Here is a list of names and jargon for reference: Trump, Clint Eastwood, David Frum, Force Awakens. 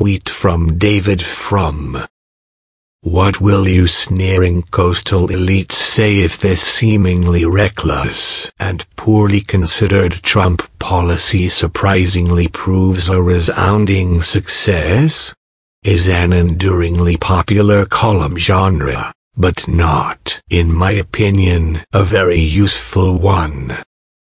tweet from David Frum. What will you sneering coastal elites say if this seemingly reckless and poorly considered Trump policy surprisingly proves a resounding success? Is an enduringly popular column genre, but not, in my opinion, a very useful one.